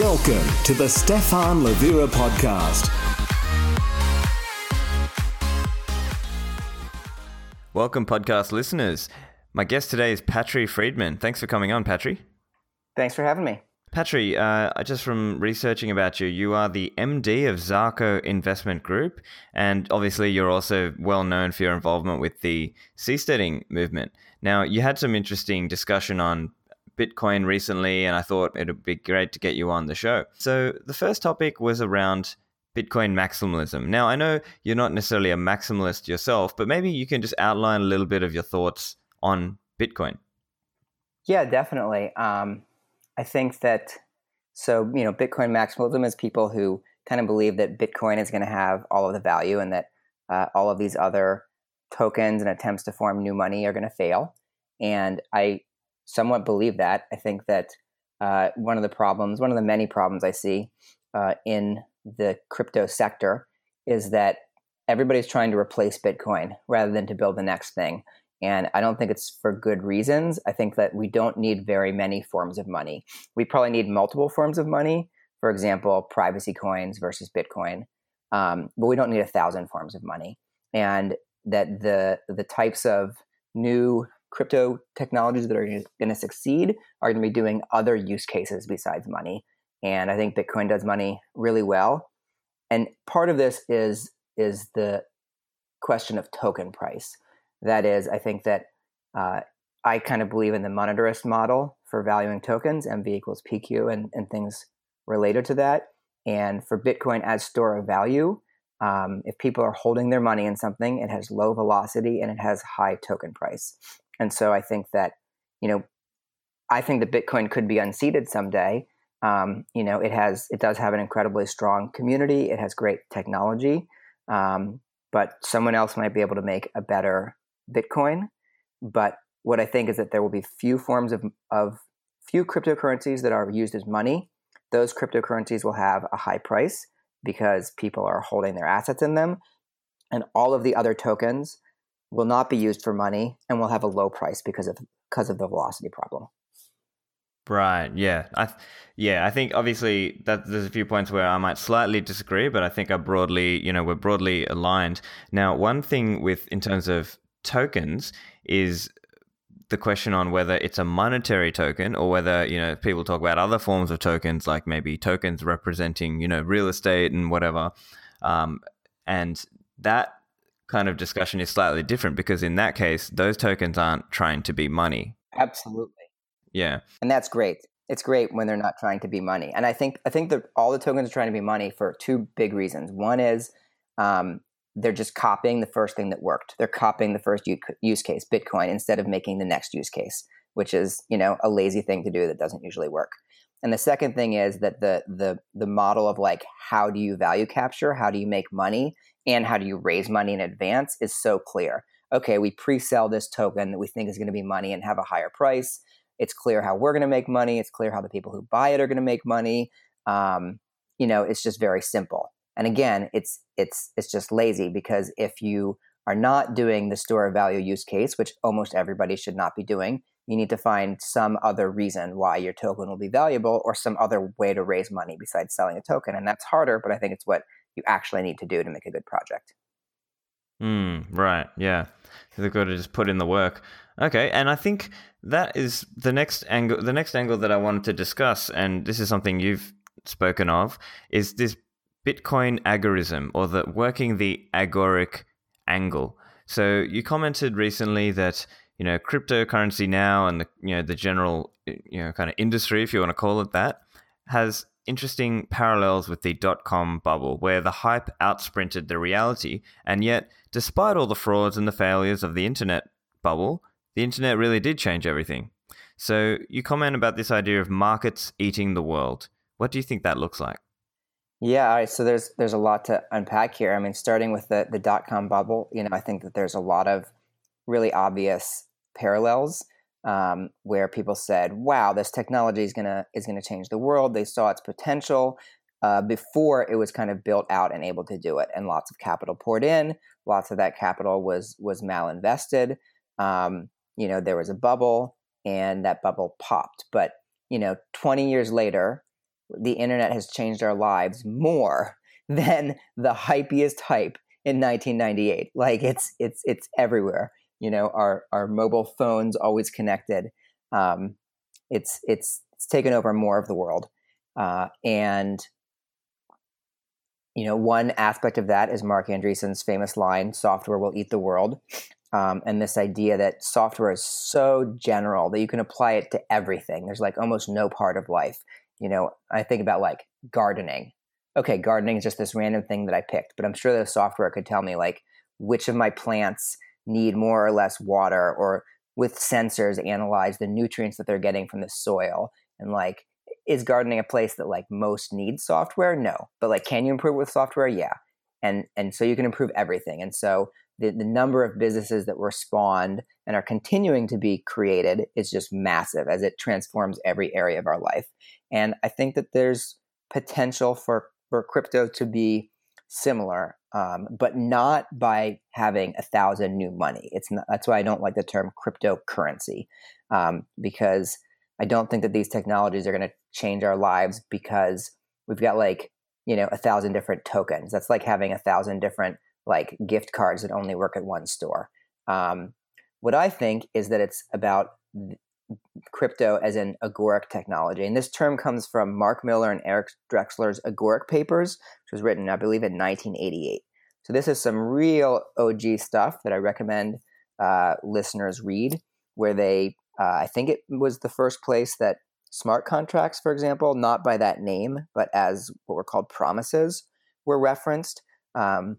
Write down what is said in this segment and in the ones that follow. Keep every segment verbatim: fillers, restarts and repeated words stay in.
Welcome to the Stephan Livera podcast. Welcome, podcast listeners. My guest today is Patri Friedman. Thanks for coming on, Patri. Thanks for having me. Patri, uh, just from researching about you, you are the M D of Zarco Investment Group, and obviously you're also well known for your involvement with the seasteading movement. Now, you had some interesting discussion on Bitcoin recently, and I thought it would be great to get you on the show. So the first topic was around Bitcoin maximalism. Now, I know you're not necessarily a maximalist yourself, but maybe you can just outline a little bit of your thoughts on Bitcoin. Yeah, definitely. Um, I think that, so, you know, Bitcoin maximalism is people who kind of believe that Bitcoin is going to have all of the value and that uh, all of these other tokens and attempts to form new money are going to fail. And I somewhat believe that. I think that uh, one of the problems, one of the many problems I see uh, in the crypto sector is that everybody's trying to replace Bitcoin rather than to build the next thing. And I don't think it's for good reasons. I think that we don't need very many forms of money. We probably need multiple forms of money. For example, privacy coins versus Bitcoin. Um, but we don't need a thousand forms of money. And that the the types of new crypto technologies that are going to succeed are going to be doing other use cases besides money. And I think Bitcoin does money really well. And part of this is is the question of token price. That is, I think that uh, I kind of believe in the monetarist model for valuing tokens, M V equals P Q and, and things related to that. And for Bitcoin as store of value, um, if people are holding their money in something, it has low velocity and it has high token price. And so I think that, you know, I think that Bitcoin could be unseated someday. Um, you know, it has, it does have an incredibly strong community. It has great technology, um, but someone else might be able to make a better Bitcoin. But what I think is that there will be few forms of, of few cryptocurrencies that are used as money. Those cryptocurrencies will have a high price because people are holding their assets in them, and all of the other tokens will not be used for money and will have a low price because of because of the velocity problem. Right. Yeah. I th- yeah. I think obviously that there's a few points where I might slightly disagree, but I think I broadly, you know, we're broadly aligned. Now, one thing with in terms of tokens is the question on whether it's a monetary token or whether, you know, people talk about other forms of tokens, like maybe tokens representing, you know, real estate and whatever. Um, and that kind of discussion is slightly different because in that case, those tokens aren't trying to be money. Absolutely. Yeah. And that's great. It's great when they're not trying to be money. And I think I think that all the tokens are trying to be money for two big reasons. One is um, they're just copying the first thing that worked. They're copying the first use case, Bitcoin, instead of making the next use case, which is, you know, a lazy thing to do that doesn't usually work. And the second thing is that the the the model of like, how do you value capture? How do you make money? And how do you raise money in advance is so clear. Okay, we pre-sell this token that we think is going to be money and have a higher price. It's clear how we're going to make money. It's clear how the people who buy it are going to make money. Um, you know, it's just very simple. And again, it's it's it's just lazy because if you are not doing the store of value use case, which almost everybody should not be doing, you need to find some other reason why your token will be valuable or some other way to raise money besides selling a token. And that's harder, but I think it's what you actually need to do to make a good project. Mm, right. Yeah. So they've got to just put in the work. Okay. And I think that is the next angle, the next angle that I wanted to discuss. And this is something you've spoken of is this Bitcoin agorism or the working the agoric angle. So you commented recently that, you know, cryptocurrency now and the, you know, the general, you know, kind of industry, if you want to call it that, has interesting parallels with the dot-com bubble where the hype outsprinted the reality. And yet, despite all the frauds and the failures of the internet bubble, the internet really did change everything. So you comment about this idea of markets eating the world. What do you think that looks like? Yeah, all right, so there's there's a lot to unpack here. I mean, starting with the, the dot-com bubble, you know, I think that there's a lot of really obvious parallels um, where people said, wow, this technology is gonna is gonna change the world. They saw its potential uh, before it was kind of built out and able to do it. And lots of capital poured in. Lots of that capital was was malinvested. Um, you know, there was a bubble and that bubble popped. But, you know, twenty years later, the internet has changed our lives more than the hypiest hype in nineteen ninety-eight. Like it's it's it's everywhere. You know, our our mobile phones always connected. Um, it's it's it's taken over more of the world, uh, and you know, one aspect of that is Mark Andreessen's famous line, "Software will eat the world." Um, and this idea that software is so general that you can apply it to everything. There's like almost no part of life. You know, I think about like gardening. Okay, gardening is just this random thing that I picked, but I'm sure the software could tell me like which of my plants need more or less water, or with sensors analyze the nutrients that they're getting from the soil. And like, is gardening a place that like most needs software? No. But like, can you improve with software? Yeah. And and so you can improve everything. And so the, the number of businesses that were spawned and are continuing to be created is just massive as it transforms every area of our life. And I think that there's potential for, for crypto to be similar, um, but not by having a thousand new money. It's not, that's why I don't like the term cryptocurrency, um, because I don't think that these technologies are going to change our lives because we've got like, you know, a thousand different tokens. That's like having a thousand different like gift cards that only work at one store. Um, what I think is that it's about crypto as an agoric technology. And this term comes from Mark Miller and Eric Drexler's Agoric Papers, which was written, I believe, in nineteen eighty-eight. So this is some real O G stuff that I recommend uh, listeners read, where they, uh, I think it was the first place that smart contracts, for example, not by that name, but as what were called promises, were referenced. Um,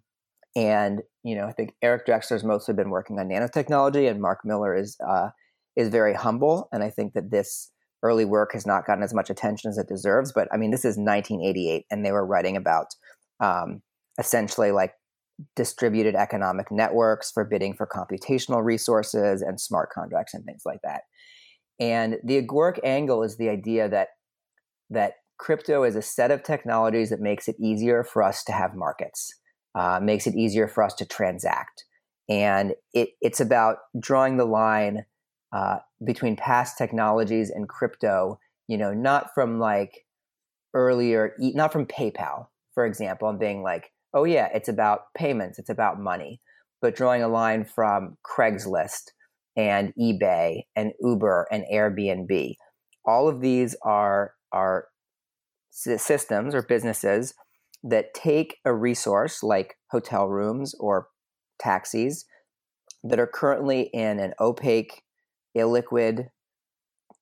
And, you know, I think Eric Drexler's mostly been working on nanotechnology, and Mark Miller is uh, is very humble. And I think that this early work has not gotten as much attention as it deserves. But I mean, this is nineteen eighty-eight, and they were writing about um, essentially like distributed economic networks for bidding for computational resources and smart contracts and things like that. And the agoric angle is the idea that that crypto is a set of technologies that makes it easier for us to have markets. Uh, makes it easier for us to transact. And it, it's about drawing the line uh, between past technologies and crypto, you know, not from like earlier, not from PayPal, for example, and being like, oh yeah, it's about payments, it's about money, but drawing a line from Craigslist and eBay and Uber and Airbnb. All of these are, are systems or businesses that take a resource like hotel rooms or taxis that are currently in an opaque, illiquid,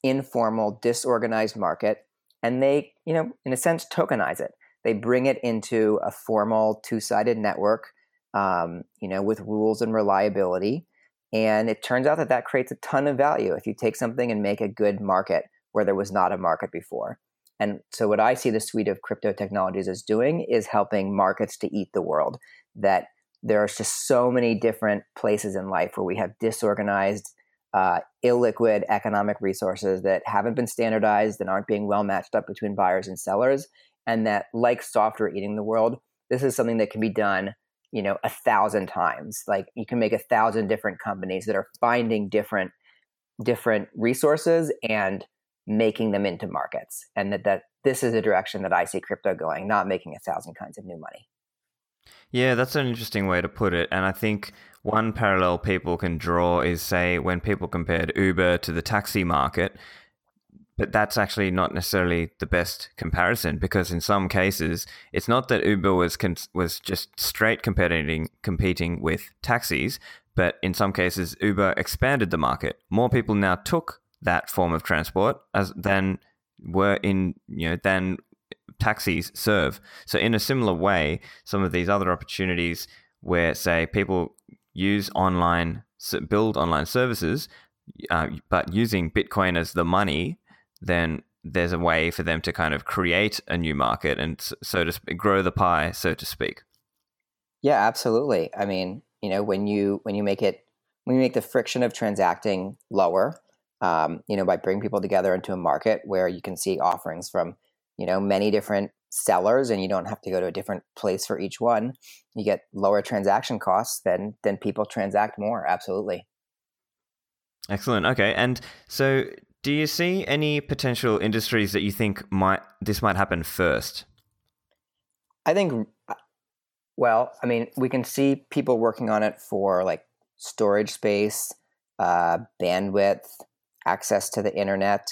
informal, disorganized market, and they, you know, in a sense, tokenize it. They bring it into a formal two-sided network, um, you know, with rules and reliability. And it turns out that that creates a ton of value if you take something and make a good market where there was not a market before. And so what I see the suite of crypto technologies as doing is helping markets to eat the world, that there are just so many different places in life where we have disorganized, uh, illiquid economic resources that haven't been standardized and aren't being well matched up between buyers and sellers. And that, like software eating the world, this is something that can be done, you know, a thousand times. Like you can make a thousand different companies that are finding different, different resources and making them into markets, and that, that this is the direction that I see crypto going, not making a thousand kinds of new money. Yeah, that's an interesting way to put it. And I think one parallel people can draw is, say, when people compared Uber to the taxi market, but that's actually not necessarily the best comparison, because in some cases, it's not that Uber was con- was just straight competing competing with taxis, but in some cases, Uber expanded the market. More people now took that form of transport as then were in, you know, then taxis serve. So in a similar way, some of these other opportunities where, say, people use online, build online services, uh, but using Bitcoin as the money, then there's a way for them to kind of create a new market and so to sp- grow the pie, so to speak. Yeah, absolutely. I mean, you know, when you, when you make it, when you make the friction of transacting lower, Um, you know, by bringing people together into a market where you can see offerings from, you know, many different sellers, and you don't have to go to a different place for each one, you get lower transaction costs, then then people transact more. Absolutely. Excellent. Okay. And so Do you see any potential industries that you think might this might happen first? I think, well, I mean, we can see people working on it for like storage space, uh, bandwidth, access to the internet,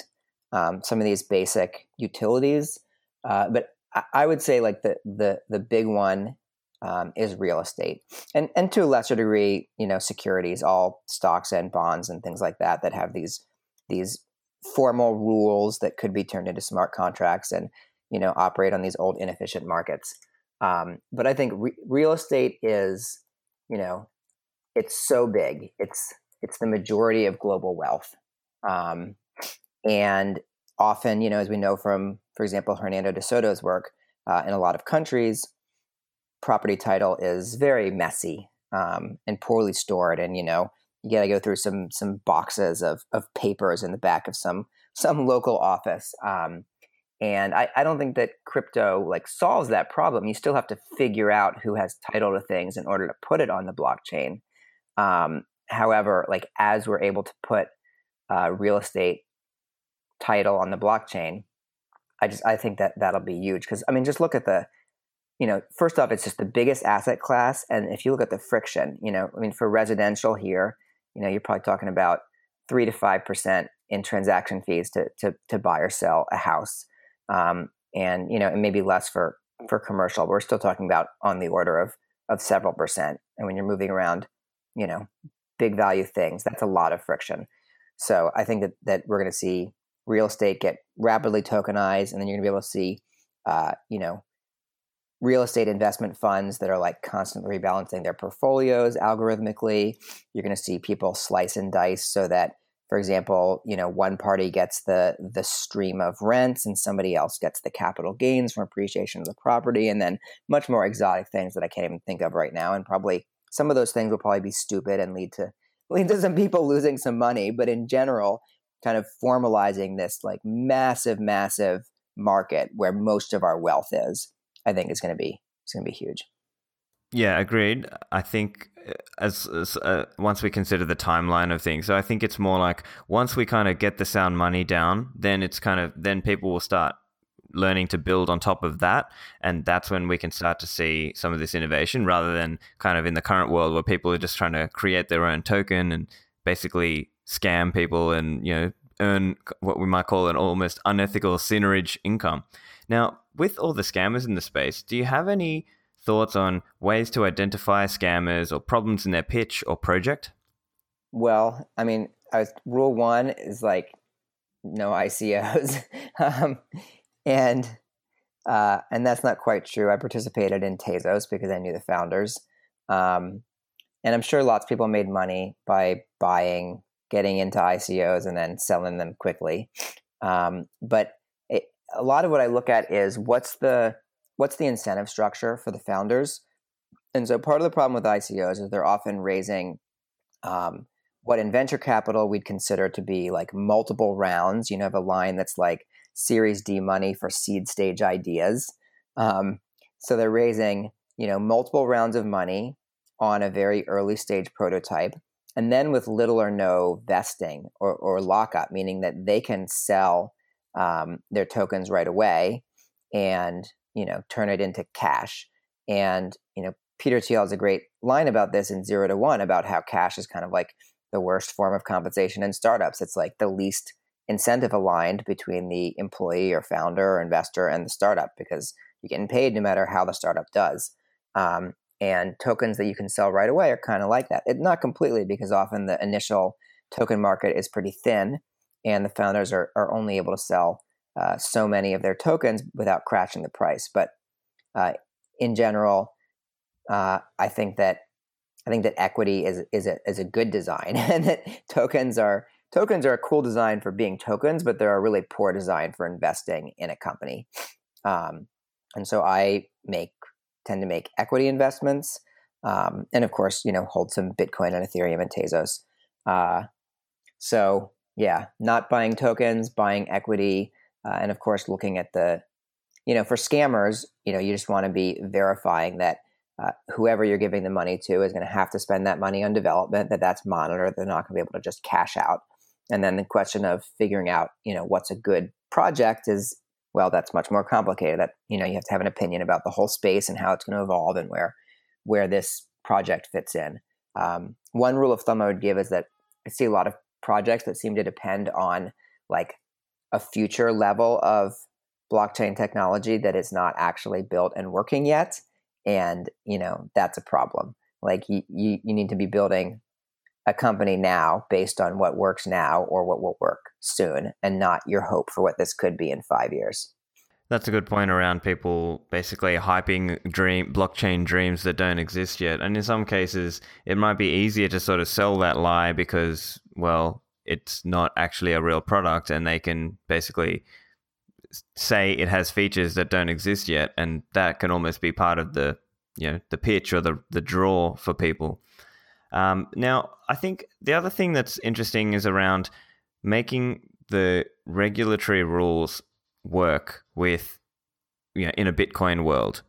um, some of these basic utilities. Uh, but I, I would say like the the the big one um, is real estate, and and to a lesser degree, you know, securities, all stocks and bonds and things like that that have these these formal rules that could be turned into smart contracts and, you know, operate on these old inefficient markets. Um, but I think re- real estate is, you know, it's so big. It's it's the majority of global wealth. Um, and often, you know, as we know from, for example, Hernando de Soto's work, uh, in a lot of countries, property title is very messy um, and poorly stored. And, you know, you got to go through some some boxes of of papers in the back of some some local office. Um, and I, I don't think that crypto like solves that problem. You still have to figure out who has title to things in order to put it on the blockchain. Um, however, like as we're able to put uh, real estate title on the blockchain, I just I think that that'll be huge. Because I mean, just look at the, you know, first off, it's just the biggest asset class, and if you look at the friction, you know, I mean, for residential here, you know, you're probably talking about three to five percent in transaction fees to to to buy or sell a house, um, and you know, and maybe less for, for commercial. We're still talking about on the order of of several percent, and when you're moving around, you know, big value things, that's a lot of friction. So I think that that we're going to see real estate get rapidly tokenized, and then you're going to be able to see, uh, you know, real estate investment funds that are like constantly rebalancing their portfolios algorithmically. You're going to see people slice and dice so that, for example, you know, one party gets the the stream of rents and somebody else gets the capital gains from appreciation of the property, and then much more exotic things that I can't even think of right now. And probably some of those things will probably be stupid and lead to lead to some people losing some money. But in general, kind of formalizing this like massive, massive market where most of our wealth is, I think it's going to be it's going to be huge. Yeah, agreed. I think as, as uh, once we consider the timeline of things, so I think it's more like once we kind of get the sound money down, then it's kind of then people will start learning to build on top of that, and that's when we can start to see some of this innovation, rather than kind of in the current world where people are just trying to create their own token and basically scam people and, you know, earn what we might call an almost unethical seigniorage income. Now, with all the scammers in the space, do you have any thoughts on ways to identify scammers or problems in their pitch or project? Well, I mean, I was, rule one is like no I C Os, um, and uh, and that's not quite true. I participated in Tezos because I knew the founders, um, and I'm sure lots of people made money by buying, getting into I C Os, and then selling them quickly. Um, but it, a lot of what I look at is what's the what's the incentive structure for the founders. And so part of the problem with I C Os is they're often raising um, what in venture capital we'd consider to be like multiple rounds. You know, have a line that's like Series D money for seed stage ideas. Um, so they're raising, you know, multiple rounds of money on a very early stage prototype, and then with little or no vesting or, or lockup, meaning that they can sell um, their tokens right away and, you know, turn it into cash. And, you know, Peter Thiel has a great line about this in Zero to One about how cash is kind of like the worst form of compensation in startups. It's like the least incentive aligned between the employee or founder or investor and the startup, because you're getting paid no matter how the startup does. Um, And tokens that you can sell right away are kind of like that. It, not completely, because often the initial token market is pretty thin, and the founders are, are only able to sell uh, so many of their tokens without crashing the price. But uh, in general, uh, I think that I think that equity is is a is a good design, and that tokens are tokens are a cool design for being tokens, but they're a really poor design for investing in a company. Um, and so I make. tend to make equity investments, um, and of course, you know, hold some Bitcoin and Ethereum and Tezos. Uh, so yeah, not buying tokens, buying equity, uh, and of course, looking at the, you know, for scammers, you know, you just want to be verifying that uh, whoever you're giving the money to is going to have to spend that money on development, that that's monitored, they're not going to be able to just cash out. And then the question of figuring out, you know, what's a good project is, well, that's much more complicated. That, you know, you have to have an opinion about the whole space and how it's going to evolve and where where this project fits in. Um, one rule of thumb I would give is that I see a lot of projects that seem to depend on like a future level of blockchain technology that is not actually built and working yet. And, you know, that's a problem. Like you, you, you need to be building a company now based on what works now or what will work soon, and not your hope for what this could be in five years. That's a good point around people basically hyping dream blockchain dreams that don't exist yet. And in some cases, it might be easier to sort of sell that lie because, well, it's not actually a real product, and they can basically say it has features that don't exist yet, and that can almost be part of the, you know, the pitch or the the draw for people. Um, now, I think the other thing that's interesting is around making the regulatory rules work with, you know, in a Bitcoin world.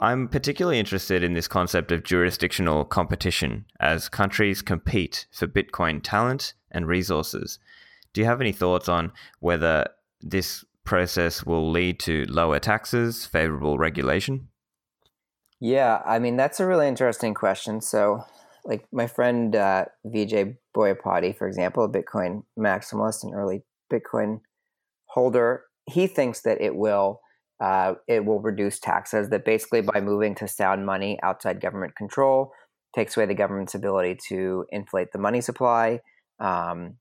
I'm particularly interested in this concept of jurisdictional competition as countries compete for Bitcoin talent and resources. Do you have any thoughts on whether this process will lead to lower taxes, favorable regulation? Yeah, I mean, that's a really interesting question. So, like my friend uh, Vijay Boyapati, for example, a Bitcoin maximalist and early Bitcoin holder, he thinks that it will uh, it will reduce taxes, that basically by moving to sound money outside government control takes away the government's ability to inflate the money supply. Um,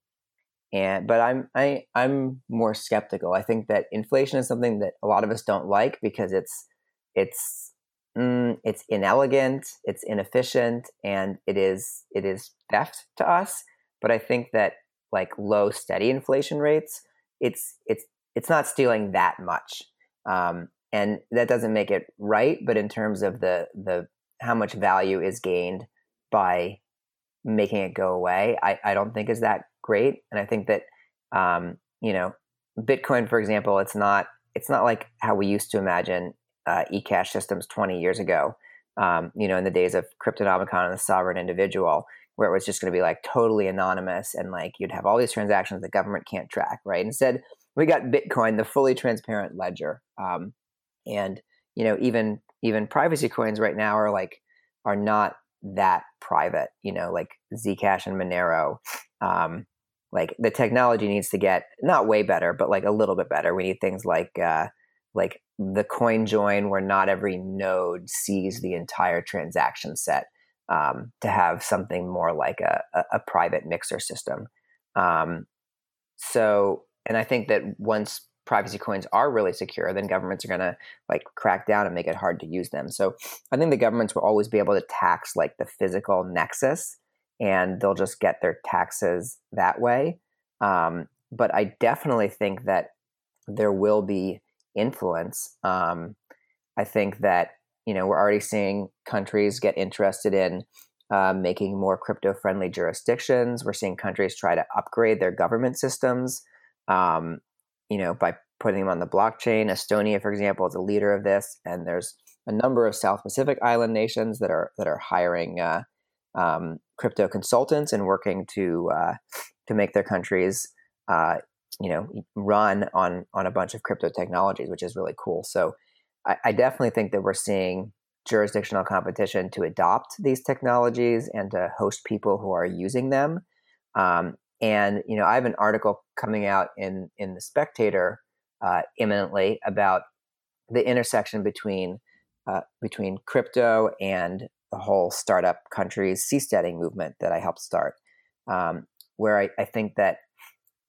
and but I'm I I'm more skeptical. I think that inflation is something that a lot of us don't like because it's it's Mm, it's inelegant, it's inefficient, and it is it is theft to us. But I think that like low, steady inflation rates, it's it's it's not stealing that much, um, and that doesn't make it right. But in terms of the the how much value is gained by making it go away, I, I don't think is that great. And I think that um, you know, Bitcoin, for example, it's not it's not like how we used to imagine Uh, e-cash systems twenty years ago, um, you know, in the days of Cryptonomicon and the Sovereign Individual, where it was just going to be like totally anonymous and like you'd have all these transactions the government can't track, right? Instead, we got Bitcoin, the fully transparent ledger, um, and you know, even even privacy coins right now are like are not that private, you know, like Zcash and Monero. Um, like the technology needs to get not way better, but like a little bit better. We need things like uh, like the CoinJoin, where not every node sees the entire transaction set, um, to have something more like a, a, a private mixer system. Um, so, and I think that once privacy coins are really secure, then governments are going to like crack down and make it hard to use them. So I think the governments will always be able to tax like the physical nexus, and they'll just get their taxes that way. Um, but I definitely think that there will be influence. Um, I think that, you know, we're already seeing countries get interested in uh, making more crypto-friendly jurisdictions. We're seeing countries try to upgrade their government systems, um, you know, by putting them on the blockchain. Estonia, for example, is a leader of this, and there's a number of South Pacific Island nations that are that are hiring uh, um, crypto consultants and working to uh, to make their countries Uh, you know, run on, on a bunch of crypto technologies, which is really cool. So I, I definitely think that we're seeing jurisdictional competition to adopt these technologies and to host people who are using them. Um, and, you know, I have an article coming out in, in The Spectator uh, imminently about the intersection between, uh, between crypto and the whole startup countries seasteading movement that I helped start, um, where I, I think that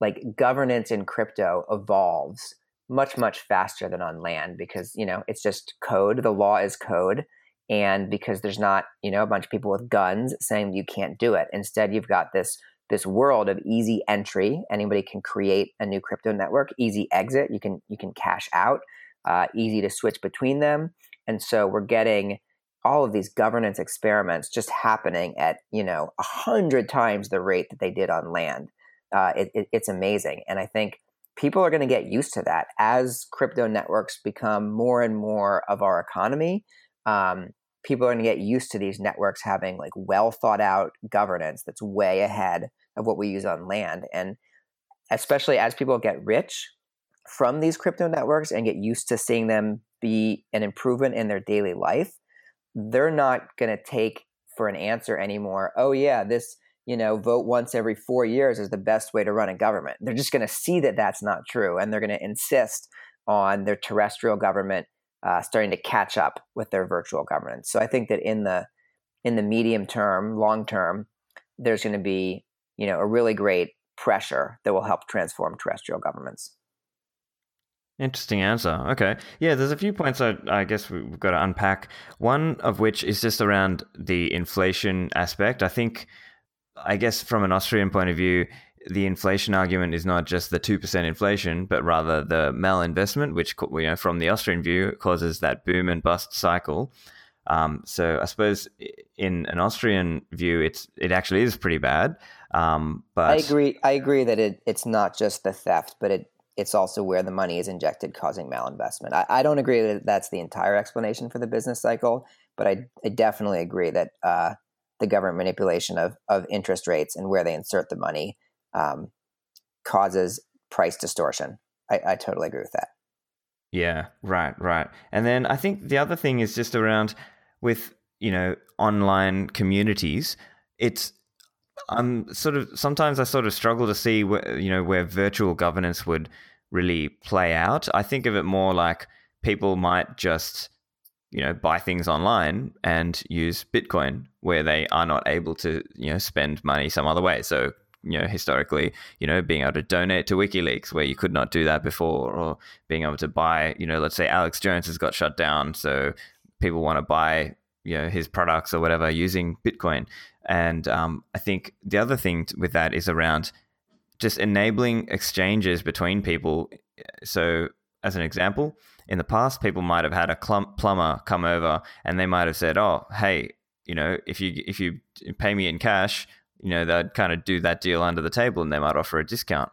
like governance in crypto evolves much, much faster than on land because, you know, it's just code. The law is code. And because there's not, you know, a bunch of people with guns saying you can't do it. Instead, you've got this this world of easy entry. Anybody can create a new crypto network, easy exit. You can you can cash out, uh, easy to switch between them. And so we're getting all of these governance experiments just happening at, you know, a hundred times the rate that they did on land. Uh, it, it, it's amazing. And I think people are going to get used to that as crypto networks become more and more of our economy. Um, people are going to get used to these networks having like well thought out governance that's way ahead of what we use on land. And especially as people get rich from these crypto networks and get used to seeing them be an improvement in their daily life, they're not going to take for an answer anymore, oh yeah, this, you know, vote once every four years is the best way to run a government. They're just going to see that that's not true. And they're going to insist on their terrestrial government uh, starting to catch up with their virtual governance. So I think that in the in the medium term, long term, there's going to be, you know, a really great pressure that will help transform terrestrial governments. Interesting answer. Okay. Yeah, there's a few points I, I guess we've got to unpack. One of which is just around the inflation aspect. I think, I guess from an Austrian point of view, the inflation argument is not just the two percent inflation, but rather the malinvestment, which, you know, from the Austrian view, causes that boom and bust cycle. Um, so I suppose in an Austrian view, it's it actually is pretty bad. Um, but I agree. I agree that it, it's not just the theft, but it. It's also where the money is injected, causing malinvestment. I, I don't agree that that's the entire explanation for the business cycle, but I, I definitely agree that uh, the government manipulation of, of interest rates and where they insert the money um, causes price distortion. I, I totally agree with that. Yeah, right, right. And then I think the other thing is just around with, you know, online communities, it's, I'm sort of sometimes I sort of struggle to see where, you know, where virtual governance would really play out. I think of it more like people might just, you know, buy things online and use Bitcoin where they are not able to, you know, spend money some other way. So, you know, historically, you know, being able to donate to WikiLeaks where you could not do that before, or being able to buy, you know, let's say Alex Jones has got shut down, so people want to buy, you know, his products or whatever using Bitcoin. And um, I think the other thing with that is around just enabling exchanges between people. So as an example, in the past, people might have had a clump plumber come over and they might have said, oh, hey, you know, if you if you pay me in cash, you know, they'd kind of do that deal under the table and they might offer a discount.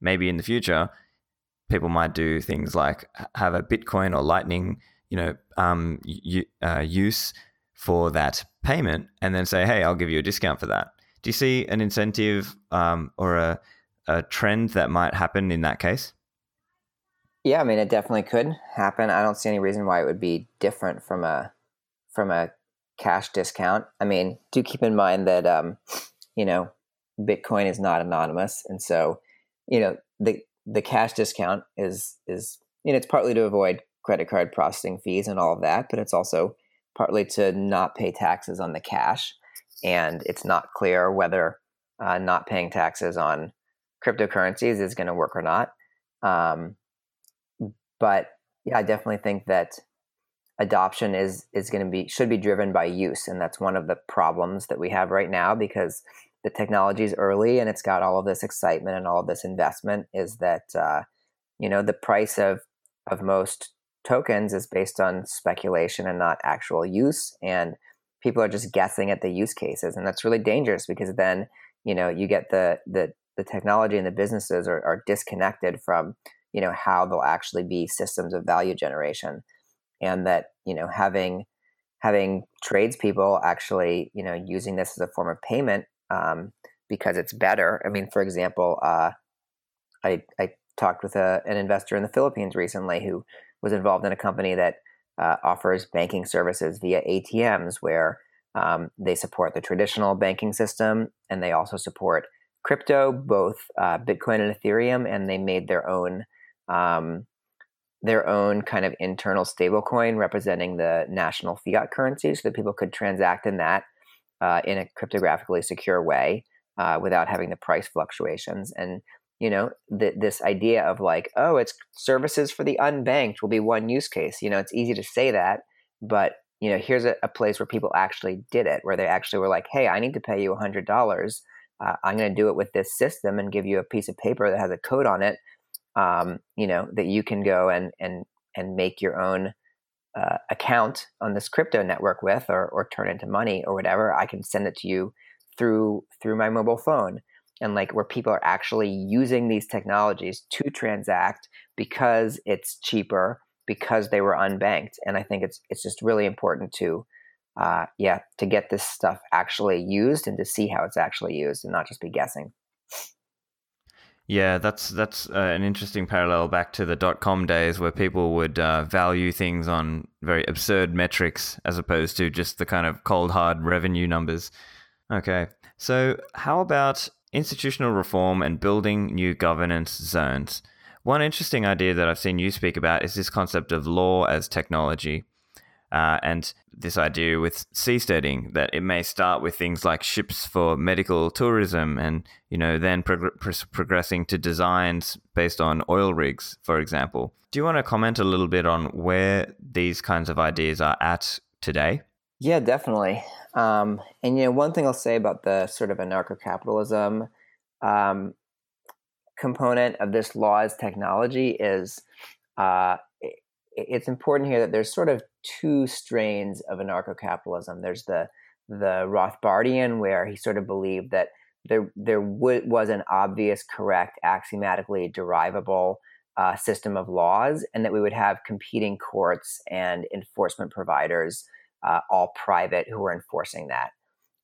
Maybe in the future, people might do things like have a Bitcoin or Lightning, you know, um, uh, use for that payment and then say, hey, I'll give you a discount for that. Do you see an incentive um, or a, a trend that might happen in that case? Yeah, I mean, it definitely could happen. I don't see any reason why it would be different from a from a cash discount. I mean, do keep in mind that, um, you know, Bitcoin is not anonymous. And so, you know, the the cash discount is, is you know, it's partly to avoid credit card processing fees and all of that, but it's also partly to not pay taxes on the cash. And it's not clear whether uh, not paying taxes on cryptocurrencies is going to work or not. Um, but yeah, I definitely think that adoption is is going to be, should be driven by use. And that's one of the problems that we have right now, because the technology is early and it's got all of this excitement and all of this investment, is that, uh, you know, the price of, of most tokens is based on speculation and not actual use, and people are just guessing at the use cases, and that's really dangerous, because then, you know, you get the the, the technology and the businesses are, are disconnected from, you know, how they'll actually be systems of value generation. And that, you know, having having tradespeople actually, you know, using this as a form of payment um, because it's better. I mean, for example, uh, I I talked with a, an investor in the Philippines recently who was involved in a company that uh, offers banking services via A T Ms, where um, they support the traditional banking system and they also support crypto, both uh, Bitcoin and Ethereum, and they made their own um, their own kind of internal stablecoin representing the national fiat currency, so that people could transact in that uh, in a cryptographically secure way uh, without having the price fluctuations. And you know, th- this idea of like, oh, it's services for the unbanked will be one use case. You know, it's easy to say that, but, you know, here's a, a place where people actually did it, where they actually were like, hey, I need to pay you one hundred dollars. Uh, I'm going to do it with this system and give you a piece of paper that has a code on it, um, you know, that you can go and and and make your own uh, account on this crypto network with, or or turn into money or whatever. I can send it to you through through my mobile phone. And like where people are actually using these technologies to transact because it's cheaper, because they were unbanked. And I think it's it's just really important to, uh, yeah, to get this stuff actually used and to see how it's actually used and not just be guessing. Yeah, that's that's uh, an interesting parallel back to the dot-com days where people would uh, value things on very absurd metrics as opposed to just the kind of cold, hard revenue numbers. Okay, so how about institutional reform and building new governance zones? One interesting idea that I've seen you speak about is this concept of law as technology. Uh, and this idea with seasteading, that it may start with things like ships for medical tourism and, you know, then prog- pro- progressing to designs based on oil rigs, for example. Do you want to comment a little bit on where these kinds of ideas are at today? Yeah, definitely. Um, and, you know, one thing I'll say about the sort of anarcho-capitalism um, component of this law as technology is uh, it, it's important here that there's sort of two strains of anarcho-capitalism. There's the the Rothbardian, where he sort of believed that there there w- was an obvious, correct, axiomatically derivable uh, system of laws, and that we would have competing courts and enforcement providers, uh, all private, who were enforcing that.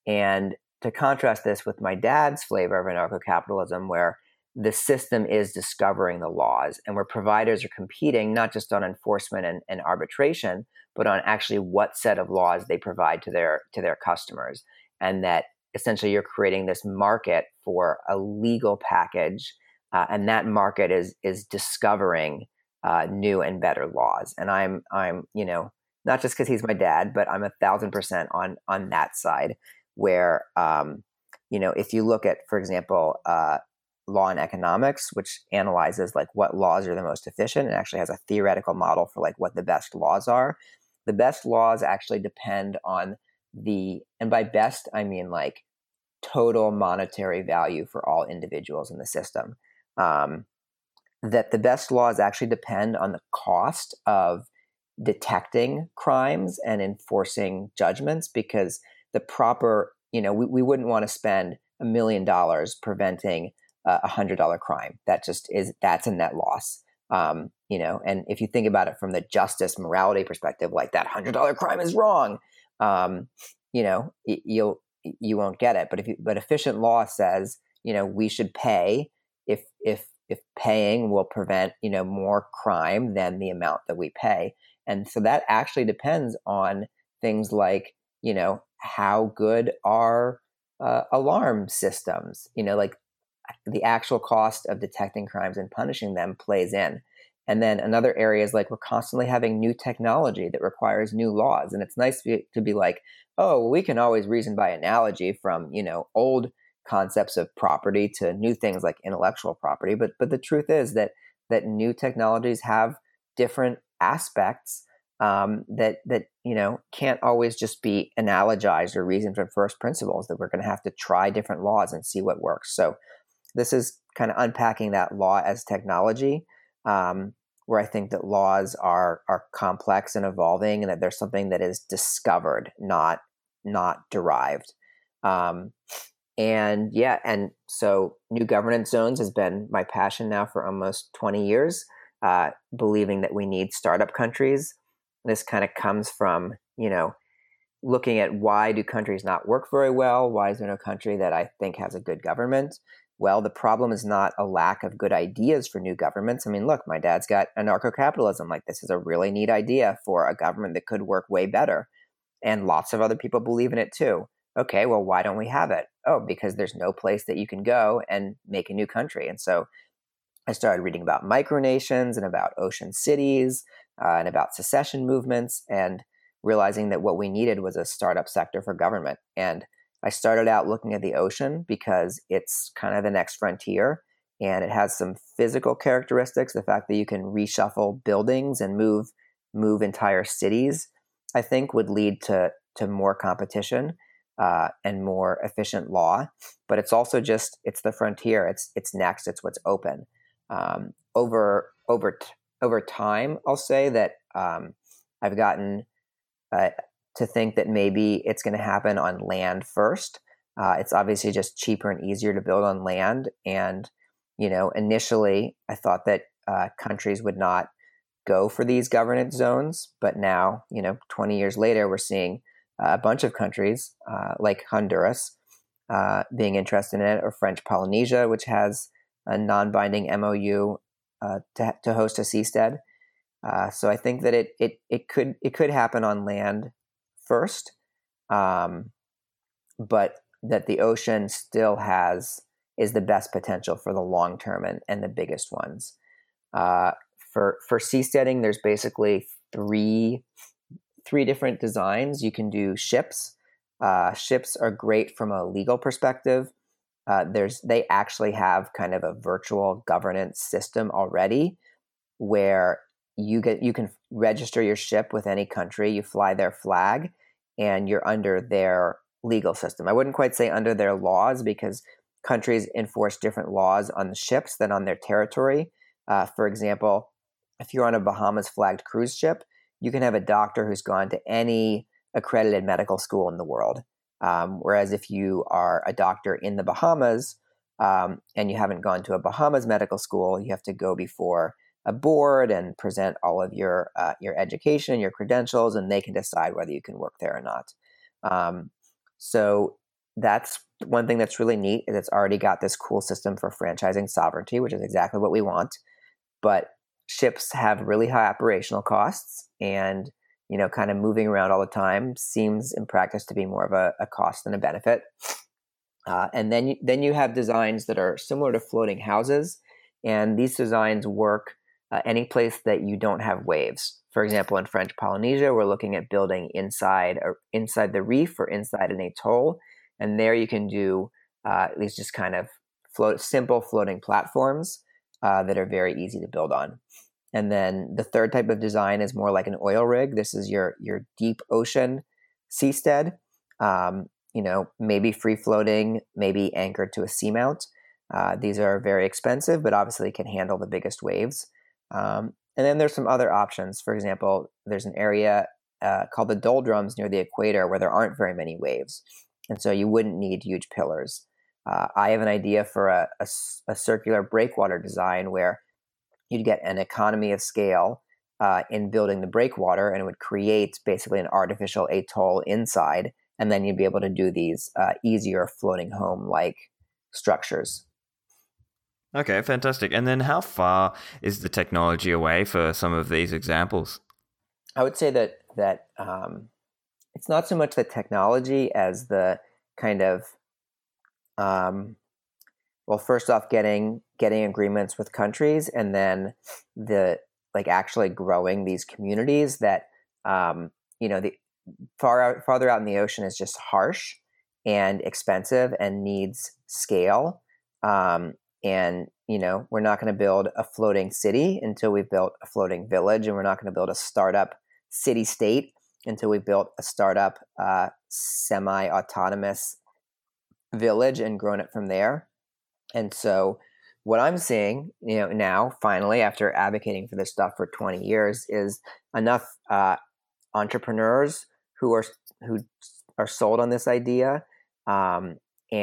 And to contrast this with my dad's flavor of anarcho-capitalism, where the system is discovering the laws, and where providers are competing not just on enforcement and, and arbitration, but on actually what set of laws they provide to their to their customers. And that essentially you're creating this market for a legal package, uh, and that market is is discovering uh, new and better laws. And I'm I'm you know not just because he's my dad, but I'm a thousand percent on on that side, where um, you know if you look at, for example, Uh, Law and Economics, which analyzes like what laws are the most efficient and actually has a theoretical model for like what the best laws are. The best laws actually depend on the, and by best, I mean like total monetary value for all individuals in the system. Um, that the best laws actually depend on the cost of detecting crimes and enforcing judgments, because the proper, you know, we, we wouldn't want to spend a million dollars preventing a hundred dollar crime. That just is, that's a net loss. Um, you know, and if you think about it from the justice morality perspective, like that hundred dollar crime is wrong. Um, you know, you'll, you won't get it. But if you, but efficient law says, you know, we should pay if, if, if paying will prevent, you know, more crime than the amount that we pay. And so that actually depends on things like, you know, how good are uh, alarm systems, you know, like, the actual cost of detecting crimes and punishing them plays in. And then another area is like we're constantly having new technology that requires new laws. And it's nice to be, to be like, oh, well, we can always reason by analogy from, you know, old concepts of property to new things like intellectual property. But but the truth is that that new technologies have different aspects um, that, that, you know, can't always just be analogized or reasoned from first principles, that we're going to have to try different laws and see what works. So this is kind of unpacking that law as technology, um, where I think that laws are are complex and evolving, and that there's something that is discovered, not not derived. Um, and yeah, and so new governance zones has been my passion now for almost twenty years, uh, believing that we need startup countries. This kind of comes from, you know, looking at why do countries not work very well? Why is there no country that I think has a good government? Well, the problem is not a lack of good ideas for new governments. I mean, look, my dad's got anarcho-capitalism. Like, this is a really neat idea for a government that could work way better. And lots of other people believe in it too. Okay, well, why don't we have it? Oh, because there's no place that you can go and make a new country. And so I started reading about micronations and about ocean cities uh, and about secession movements, and realizing that what we needed was a startup sector for government. And I started out looking at the ocean because it's kind of the next frontier, and it has some physical characteristics. The fact that you can reshuffle buildings and move move entire cities, I think, would lead to to more competition uh, and more efficient law. But it's also just, it's the frontier. It's it's next. It's what's open. Um, over over over time, I'll say that um, I've gotten. Uh, to think that maybe it's going to happen on land first. Uh, it's obviously just cheaper and easier to build on land. And, you know, initially I thought that uh, countries would not go for these governance zones. But now, you know, twenty years later, we're seeing a bunch of countries uh, like Honduras uh, being interested in it, or French Polynesia, which has a non-binding M O U uh, to to host a seastead. Uh, so I think that it it it could it could happen on land first, um, but that the ocean still has is the best potential for the long term and, and the biggest ones. Uh, for for seasteading, there's basically three three different designs. You can do ships. Uh, ships are great from a legal perspective. Uh, there's they actually have kind of a virtual governance system already, where you get you can register your ship with any country, you fly their flag, and you're under their legal system. I wouldn't quite say under their laws, because countries enforce different laws on the ships than on their territory. Uh, for example, if you're on a Bahamas flagged cruise ship, you can have a doctor who's gone to any accredited medical school in the world. Um, whereas if you are a doctor in the Bahamas um, and you haven't gone to a Bahamas medical school, you have to go before a board and present all of your uh, your education, your credentials, and they can decide whether you can work there or not. Um, so that's one thing that's really neat, is it's already got this cool system for franchising sovereignty, which is exactly what we want. But ships have really high operational costs, and you know, kind of moving around all the time seems in practice to be more of a, a cost than a benefit. Uh, and then you, then you have designs that are similar to floating houses, and these designs work Uh, any place that you don't have waves. For example, in French Polynesia, we're looking at building inside or inside the reef or inside an atoll, and there you can do uh, these just kind of float, simple floating platforms uh, that are very easy to build on. And then the third type of design is more like an oil rig. This is your your deep ocean seastead. Um, you know, maybe free floating, maybe anchored to a seamount. Uh, these are very expensive, but obviously can handle the biggest waves. Um, and then there's some other options. For example, there's an area uh, called the doldrums near the equator where there aren't very many waves, and so you wouldn't need huge pillars. Uh, I have an idea for a, a, a circular breakwater design where you'd get an economy of scale uh, in building the breakwater, and it would create basically an artificial atoll inside, and then you'd be able to do these uh, easier floating home-like structures. Okay, fantastic. And then how far is the technology away for some of these examples? I would say that that um, it's not so much the technology as the kind of, um, well, first off, getting getting agreements with countries, and then the like actually growing these communities that um, you know the far out, farther out in the ocean is just harsh and expensive and needs scale. Um, And, you know, we're not going to build a floating city until we've built a floating village, and we're not going to build a startup city-state until we've built a startup uh, semi-autonomous village and grown it from there. And so what I'm seeing, you know, now, finally, after advocating for this stuff for twenty years, is enough uh, entrepreneurs who are who are sold on this idea, um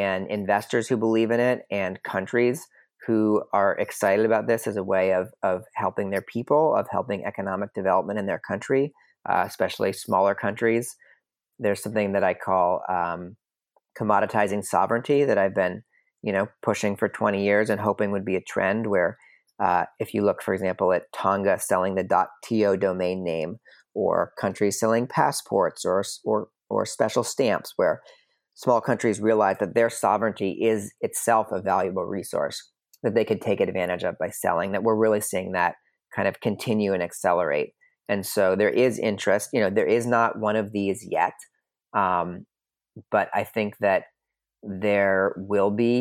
and investors who believe in it, and countries who are excited about this as a way of of helping their people, of helping economic development in their country, uh, especially smaller countries. There's something that I call um, commoditizing sovereignty that I've been, you know, pushing for twenty years and hoping would be a trend where uh, if you look, for example, at Tonga selling the .to domain name, or countries selling passports or or or special stamps, where small countries realize that their sovereignty is itself a valuable resource that they could take advantage of by selling, that we're really seeing that kind of continue and accelerate. And so there is interest. You know, there is not one of these yet, um, but I think that there will be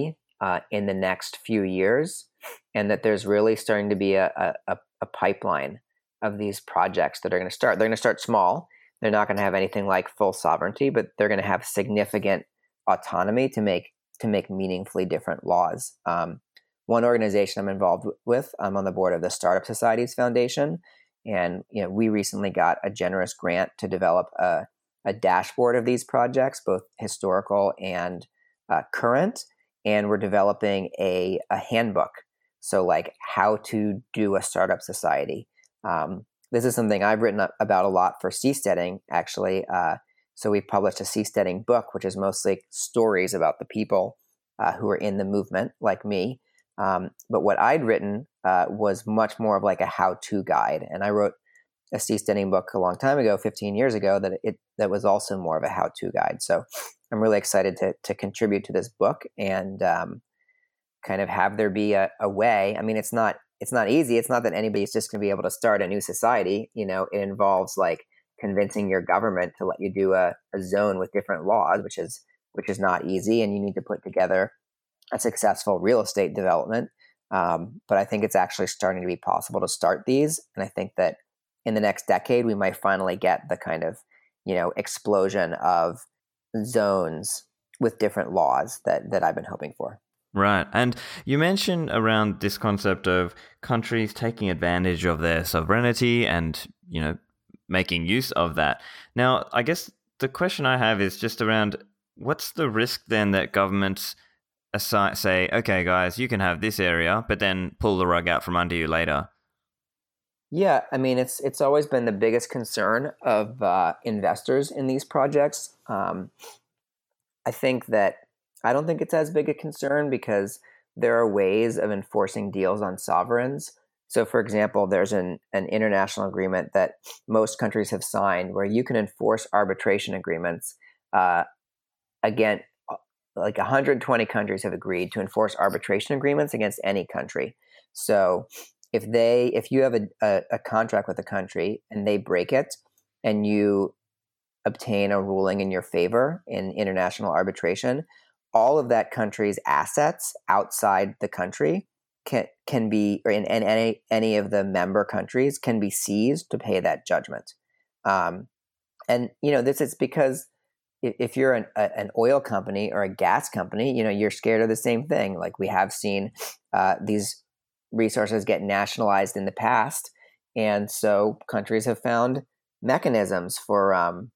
uh, in the next few years, and that there's really starting to be a, a, a pipeline of these projects that are going to start. They're going to start small. They're not going to have anything like full sovereignty, but they're going to have significant autonomy to make to make meaningfully different laws. Um, one organization I'm involved with, I'm on the board of the Startup Societies Foundation, and you know we recently got a generous grant to develop a, a dashboard of these projects, both historical and uh, current, and we're developing a, a handbook, so like how to do a startup society. Um, This is something I've written about a lot for seasteading, actually. Uh, so we published a seasteading book, which is mostly stories about the people uh, who are in the movement, like me, Um, but what I'd written uh, was much more of like a how-to guide. And I wrote a seasteading book a long time ago, fifteen years ago, that it that was also more of a how-to guide. So I'm really excited to to contribute to this book and um, kind of have there be a, a way. I mean, it's not it's not easy. It's not that anybody's just going to be able to start a new society. You know, it involves like convincing your government to let you do a, a zone with different laws, which is which is not easy, and you need to put together a successful real estate development. Um, but I think it's actually starting to be possible to start these. And I think that in the next decade, we might finally get the kind of, you know, explosion of zones with different laws that, that I've been hoping for. Right. And you mentioned around this concept of countries taking advantage of their sovereignty and, you know, making use of that. Now, I guess the question I have is just around what's the risk then that governments aside, say, okay, guys, you can have this area, but then pull the rug out from under you later? Yeah, I mean, it's it's always been the biggest concern of uh, investors in these projects. Um, I think that I don't think it's as big a concern because there are ways of enforcing deals on sovereigns. So, for example, there's an, an international agreement that most countries have signed where you can enforce arbitration agreements uh, against. Like one hundred twenty countries have agreed to enforce arbitration agreements against any country. So if they, if you have a, a, a contract with a country and they break it and you obtain a ruling in your favor in international arbitration, all of that country's assets outside the country can can be, or in, in any any of the member countries can be seized to pay that judgment. Um, and, you know, this is because if you're an, a, an oil company or a gas company, you know, you're scared of the same thing. Like we have seen uh, these resources get nationalized in the past. And so countries have found mechanisms for, um,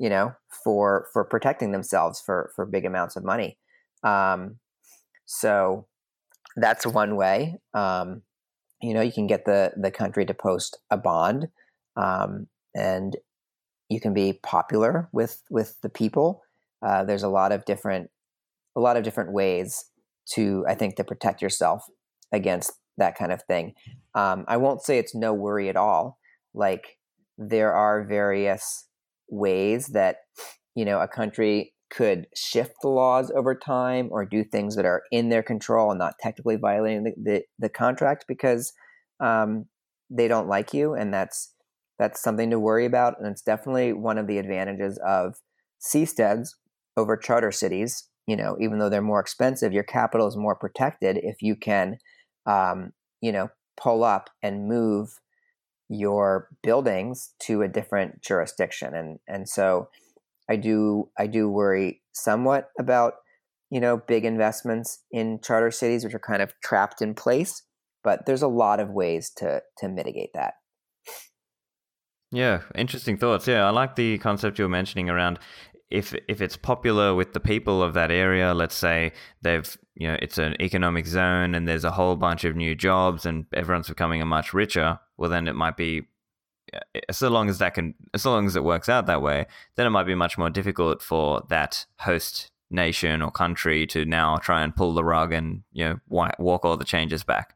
you know, for for protecting themselves for, for big amounts of money. Um, so that's one way. Um, you know, you can get the, the country to post a bond um, and you can be popular with, with the people. Uh, there's a lot of different, a lot of different ways to, I think, to protect yourself against that kind of thing. Um, I won't say it's no worry at all. Like there are various ways that, you know, a country could shift the laws over time or do things that are in their control and not technically violating the, the, the contract because um, they don't like you. And that's, That's something to worry about, and it's definitely one of the advantages of seasteads over charter cities. You know, even though they're more expensive, your capital is more protected if you can, um, you know, pull up and move your buildings to a different jurisdiction. And and so, I do I do worry somewhat about, you know, big investments in charter cities, which are kind of trapped in place. But there's a lot of ways to to mitigate that. Yeah, interesting thoughts. Yeah, I like the concept you were mentioning around if if it's popular with the people of that area. Let's say they've, you know, it's an economic zone and there's a whole bunch of new jobs and everyone's becoming much richer. Well, then it might be, so long as that can, so long as it works out that way, then it might be much more difficult for that host nation or country to now try and pull the rug and, you know, walk all the changes back.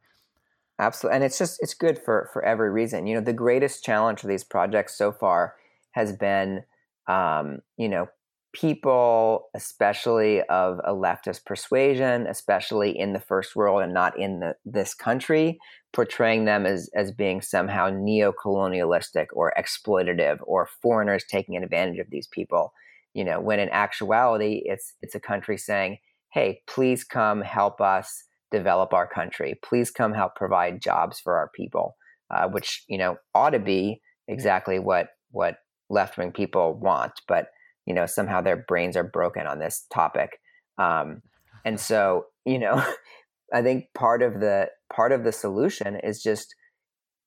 Absolutely. And it's just, it's good for, for every reason. You know, the greatest challenge for these projects so far has been, um, you know, people, especially of a leftist persuasion, especially in the first world and not in the, this country, portraying them as, as being somehow neo-colonialistic or exploitative or foreigners taking advantage of these people, you know, when in actuality, it's, it's a country saying, hey, please come help us develop our country. Please come help provide jobs for our people, uh, which, you know, ought to be exactly what what left-wing people want. But, you know, somehow their brains are broken on this topic. Um, and so, you know, I think part of the part of the solution is just,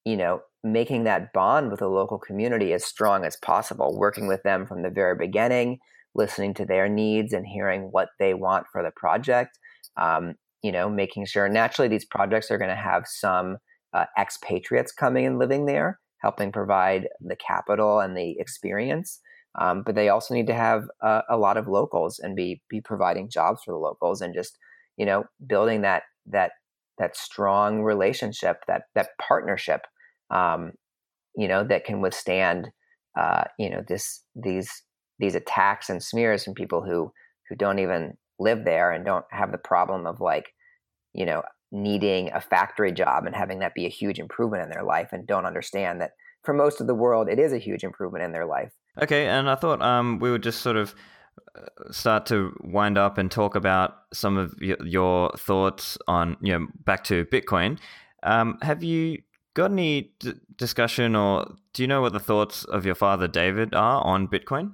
you know, making that bond with a local community as strong as possible, working with them from the very beginning, listening to their needs and hearing what they want for the project. Um, you know, making sure naturally these projects are going to have some uh, expatriates coming and living there, helping provide the capital and the experience. Um, but they also need to have uh, a lot of locals and be, be providing jobs for the locals and just, you know, building that, that that strong relationship, that that partnership, um, you know, that can withstand, uh, you know, this these these attacks and smears from people who who don't even live there and don't have the problem of like, you know, needing a factory job and having that be a huge improvement in their life, and don't understand that for most of the world, it is a huge improvement in their life. Okay, and I thought um, we would just sort of start to wind up and talk about some of your thoughts on, you know, back to Bitcoin. Um, have you got any d- discussion, or do you know what the thoughts of your father, David, are on Bitcoin?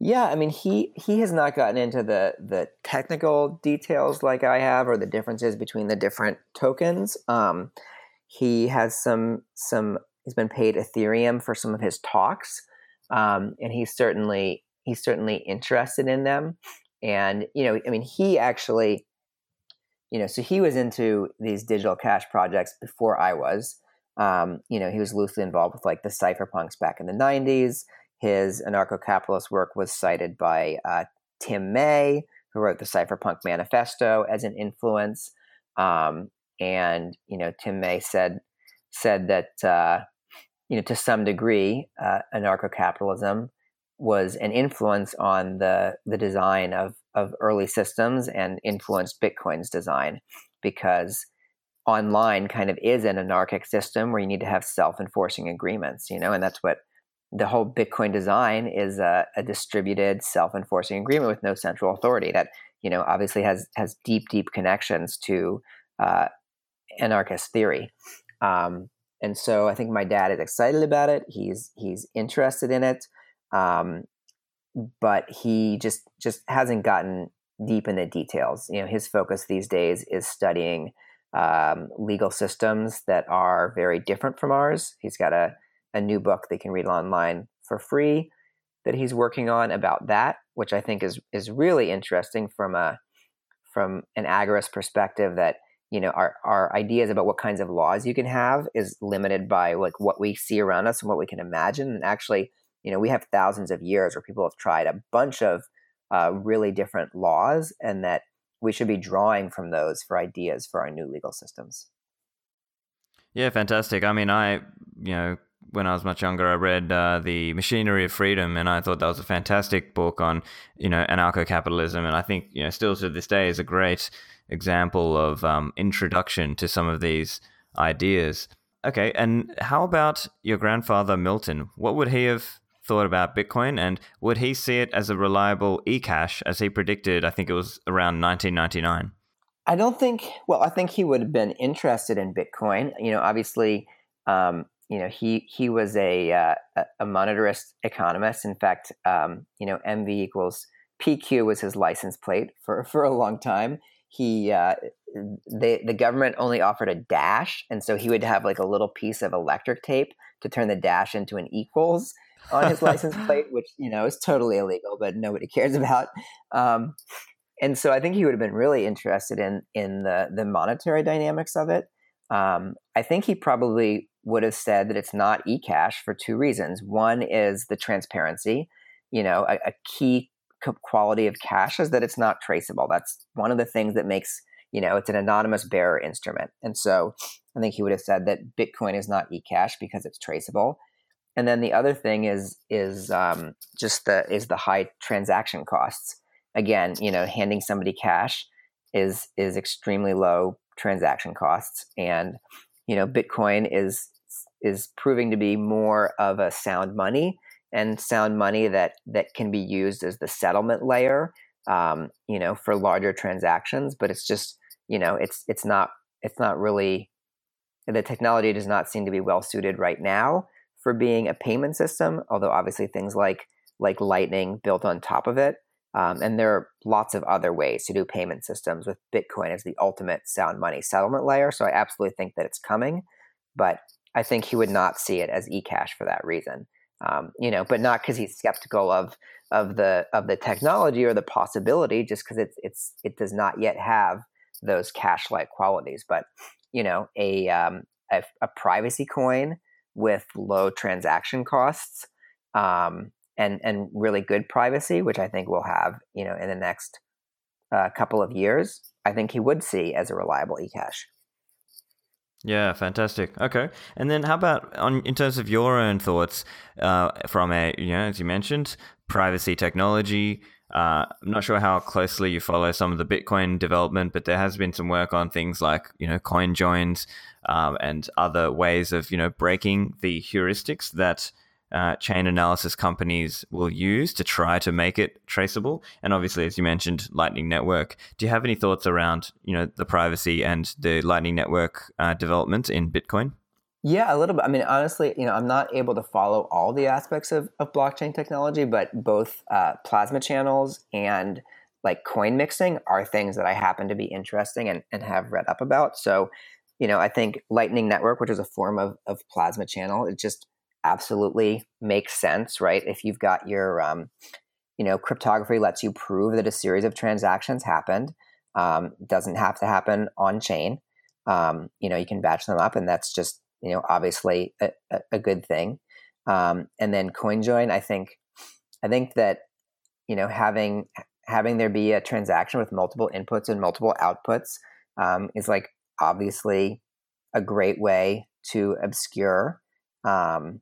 Yeah, I mean, he, he has not gotten into the, the technical details like I have, or the differences between the different tokens. Um, he has some, some, he's been paid Ethereum for some of his talks. Um, and he's certainly, he's certainly interested in them. And, you know, I mean, he actually, you know, so he was into these digital cash projects before I was. Um, you know, he was loosely involved with like the cypherpunks back in the nineties. His anarcho-capitalist work was cited by uh, Tim May, who wrote the Cypherpunk Manifesto, as an influence. Um, and, you know, Tim May said said that, uh, you know, to some degree, uh, anarcho-capitalism was an influence on the the design of, of early systems, and influenced Bitcoin's design, because online kind of is an anarchic system where you need to have self-enforcing agreements, you know, and that's what the whole Bitcoin design is, a, a distributed self-enforcing agreement with no central authority that, you know, obviously has, has deep, deep connections to uh, anarchist theory. Um, and so I think my dad is excited about it. He's, he's interested in it. Um, but he just, just hasn't gotten deep in the details. You know, his focus these days is studying um, legal systems that are very different from ours. He's got a, a new book they can read online for free that he's working on about that, which I think is is really interesting from a from an agorist perspective, that, you know, our, our ideas about what kinds of laws you can have is limited by like what we see around us and what we can imagine. And actually, you know, we have thousands of years where people have tried a bunch of uh, really different laws, and that we should be drawing from those for ideas for our new legal systems. Yeah, fantastic. I mean, I, you know, when I was much younger, I read uh, The Machinery of Freedom, and I thought that was a fantastic book on, you know, anarcho-capitalism. And I think, you know, still to this day is a great example of um, introduction to some of these ideas. Okay, and how about your grandfather, Milton? What would he have thought about Bitcoin, and would he see it as a reliable e-cash, as he predicted, I think it was around nineteen ninety-nine? I don't think, well, I think he would have been interested in Bitcoin. You know, obviously, um, you know, he he was a uh, a monetarist economist. In fact, um, you know, M V equals P Q was his license plate for, for a long time. He uh, they, the government only offered a dash, and so he would have like a little piece of electric tape to turn the dash into an equals on his license plate, which, you know, is totally illegal, but nobody cares about. Um, and so I think he would have been really interested in in the the monetary dynamics of it. Um, I think he probably would have said that it's not e-cash for two reasons. One is the transparency. You know, a, a key co- quality of cash is that it's not traceable. That's one of the things that makes, you know, it's an anonymous bearer instrument. And so I think he would have said that Bitcoin is not e-cash because it's traceable. And then the other thing is is um, just the is the high transaction costs. Again, you know, handing somebody cash is is extremely low transaction costs, and, you know, Bitcoin is is proving to be more of a sound money, and sound money that that can be used as the settlement layer, um, you know, for larger transactions. But it's just, you know, it's it's not it's not really, the technology does not seem to be well suited right now for being a payment system. Although obviously things like like Lightning built on top of it, um, and there are lots of other ways to do payment systems with Bitcoin as the ultimate sound money settlement layer. So I absolutely think that it's coming, but I think he would not see it as e-cash for that reason. Um, you know, but not because he's skeptical of of the of the technology or the possibility, just because it's it's it does not yet have those cash-like qualities. But, you know, a um, a, a privacy coin with low transaction costs, um, and and really good privacy, which I think we'll have, you know, in the next uh, couple of years, I think he would see as a reliable e-cash. Yeah, fantastic. Okay, and then how about on in terms of your own thoughts uh, from a you know as you mentioned privacy technology. Uh, I'm not sure how closely you follow some of the Bitcoin development, but there has been some work on things like you know coin joins um, and other ways of you know breaking the heuristics that uh, chain analysis companies will use to try to make it traceable. And obviously, as you mentioned, Lightning Network. Do you have any thoughts around you know the privacy and the Lightning Network uh, development in Bitcoin? Yeah, a little bit. I mean, honestly, you know, I'm not able to follow all the aspects of, of blockchain technology, but both uh, plasma channels and like coin mixing are things that I happen to be interesting and, and have read up about. So, you know, I think Lightning Network, which is a form of, of plasma channel, it just absolutely makes sense, right? If you've got your, um, you know, cryptography lets you prove that a series of transactions happened, um, doesn't have to happen on chain. Um, you know, you can batch them up, and that's just you know, obviously a, a good thing. Um, and then CoinJoin, I think, I think that, you know, having, having there be a transaction with multiple inputs and multiple outputs um, is like obviously a great way to obscure, um,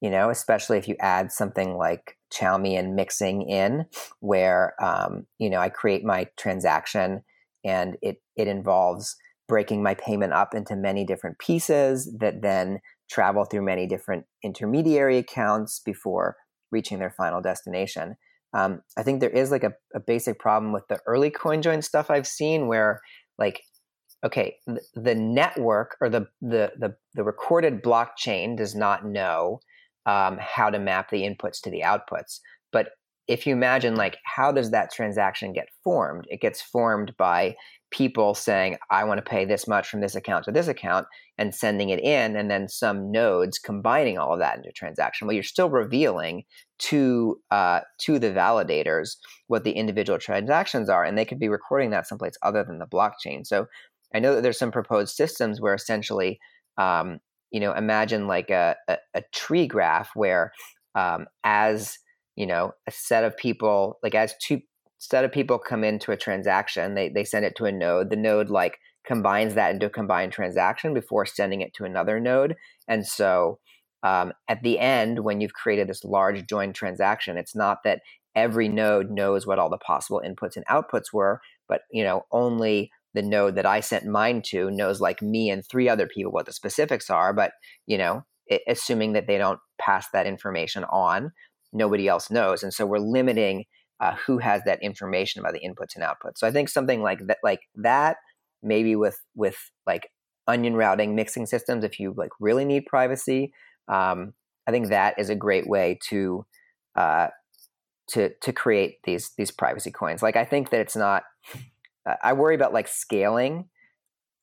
you know, especially if you add something like Chalmy and mixing in where, um, you know, I create my transaction and it, it involves breaking my payment up into many different pieces that then travel through many different intermediary accounts before reaching their final destination. Um, I think there is like a, a basic problem with the early CoinJoin stuff I've seen where like, okay, the, the network or the, the the the recorded blockchain does not know um, how to map the inputs to the outputs. But if you imagine like, how does that transaction get formed? It gets formed by people saying, I want to pay this much from this account to this account and sending it in, and then some nodes combining all of that into a transaction. Well, you're still revealing to uh, to the validators what the individual transactions are, and they could be recording that someplace other than the blockchain. So I know that there's some proposed systems where essentially, um, you know, imagine like a, a, a tree graph where um, as, you know, a set of people, like as two Instead of people come into a transaction, they they send it to a node. The node like combines that into a combined transaction before sending it to another node. And so um, at the end, when you've created this large joined transaction, it's not that every node knows what all the possible inputs and outputs were, but you know only the node that I sent mine to knows like me and three other people what the specifics are. But you know, it, assuming that they don't pass that information on, nobody else knows. And so we're limiting Uh, who has that information about the inputs and outputs. So I think something like that, like that, maybe with with like onion routing mixing systems, if you like really need privacy, um, I think that is a great way to uh, to to create these these privacy coins. Like I think that it's not. Uh, I worry about like scaling,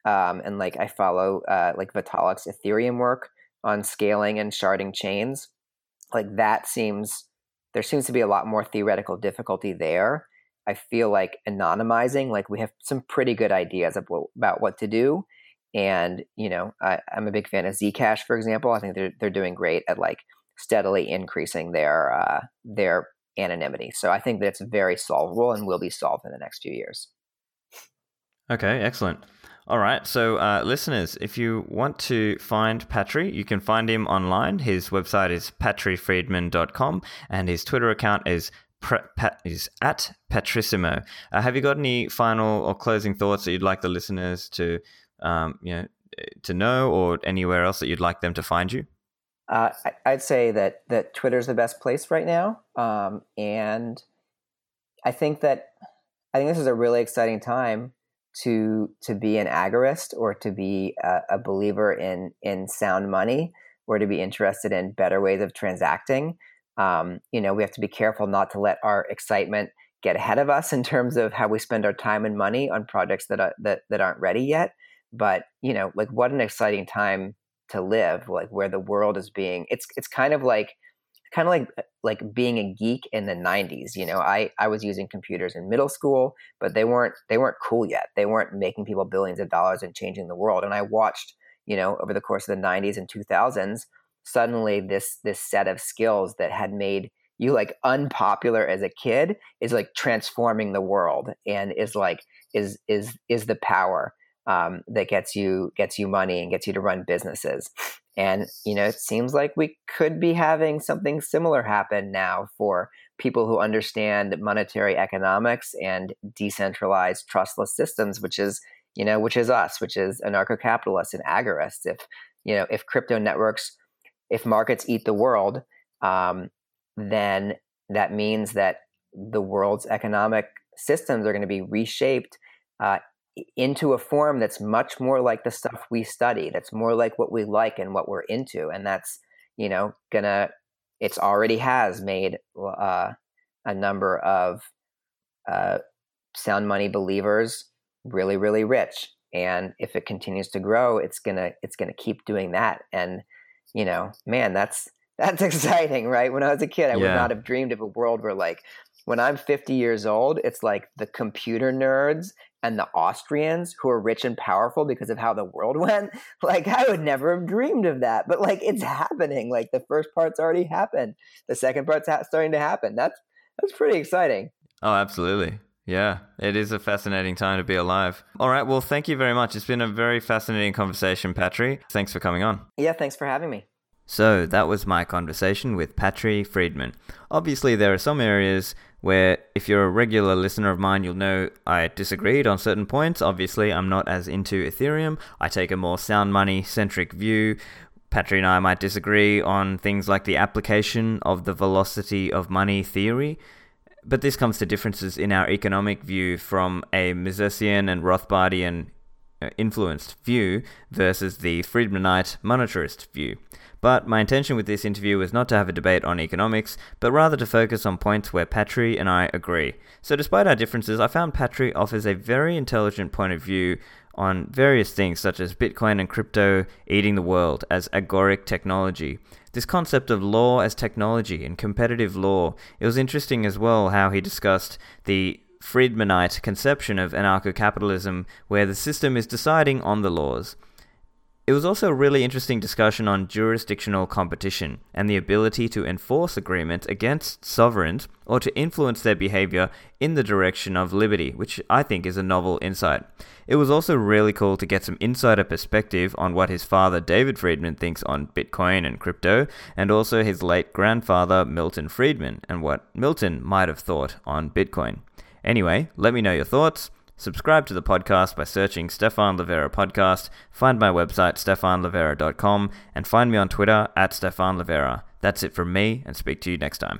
um, and like I follow uh, like Vitalik's Ethereum work on scaling and sharding chains. Like that seems. There seems to be a lot more theoretical difficulty there. I feel like anonymizing, like we have some pretty good ideas about what to do. And, you know, I, I'm a big fan of Zcash, for example. I think they're, they're doing great at like steadily increasing their, uh, their anonymity. So I think that it's very solvable and will be solved in the next few years. Okay, excellent. All right. So uh, listeners, if you want to find Patri, you can find him online. His website is patri friedman dot com and his Twitter account is pre- pat- is at patrissimo. Uh, have you got any final or closing thoughts that you'd like the listeners to um, you know to know, or anywhere else that you'd like them to find you? Uh, I'd say that that Twitter's the best place right now, um, and I think that I think this is a really exciting time to to be an agorist, or to be a, a believer in in sound money, or to be interested in better ways of transacting. Um, you know, we have to be careful not to let our excitement get ahead of us in terms of how we spend our time and money on projects that are, that that aren't ready yet. But you know, like what an exciting time to live! Like where the world is being, it's it's kind of like kind of like like being a geek in the nineties. You know, I, I was using computers in middle school, but they weren't they weren't cool yet. They weren't making people billions of dollars and changing the world. And I watched, you know, over the course of the nineties and two thousands, suddenly this this set of skills that had made you like unpopular as a kid is like transforming the world, and is like is is is the power um, that gets you gets you money and gets you to run businesses. And, you know, it seems like we could be having something similar happen now for people who understand monetary economics and decentralized trustless systems, which is, you know, which is us, which is anarcho-capitalists and agorists. If, you know, if crypto networks, if markets eat the world, um, then that means that the world's economic systems are going to be reshaped uh, into a form that's much more like the stuff we study, that's more like what we like and what we're into. And that's, you know, gonna, it's already has made uh, a number of uh, sound money believers really, really rich. And if it continues to grow, it's gonna, it's gonna keep doing that. And, you know, man, that's, that's exciting, right? When I was a kid, I yeah. would not have dreamed of a world where, like, when I'm fifty years old, it's like the computer nerds and the Austrians who are rich and powerful because of how the world went. Like, I would never have dreamed of that, but like, it's happening. Like, the first part's already happened. The second part's ha- starting to happen. That's, that's pretty exciting. Oh, absolutely. Yeah, it is a fascinating time to be alive. All right. Well, thank you very much. It's been a very fascinating conversation, Patri. Thanks for coming on. Yeah, thanks for having me. So that was my conversation with Patri Friedman. Obviously, there are some areas where, if you're a regular listener of mine, you'll know I disagreed on certain points. Obviously, I'm not as into Ethereum. I take a more sound money-centric view. Patri and I might disagree on things like the application of the velocity of money theory. But this comes to differences in our economic view from a Misesian and Rothbardian influenced view versus the Friedmanite monetarist view. But my intention with this interview was not to have a debate on economics, but rather to focus on points where Patri and I agree. So despite our differences, I found Patri offers a very intelligent point of view on various things such as Bitcoin and crypto eating the world as agoric technology. This concept of law as technology and competitive law, it was interesting as well how he discussed the Friedmanite conception of anarcho-capitalism where the system is deciding on the laws. It was also a really interesting discussion on jurisdictional competition and the ability to enforce agreements against sovereigns or to influence their behavior in the direction of liberty, which I think is a novel insight. It was also really cool to get some insider perspective on what his father David Friedman thinks on Bitcoin and crypto, and also his late grandfather Milton Friedman and what Milton might have thought on Bitcoin. Anyway, let me know your thoughts. Subscribe to the podcast by searching Stephan Livera Podcast, find my website stephan livera dot com, and find me on Twitter at Stephan Livera. That's it from me, and speak to you next time.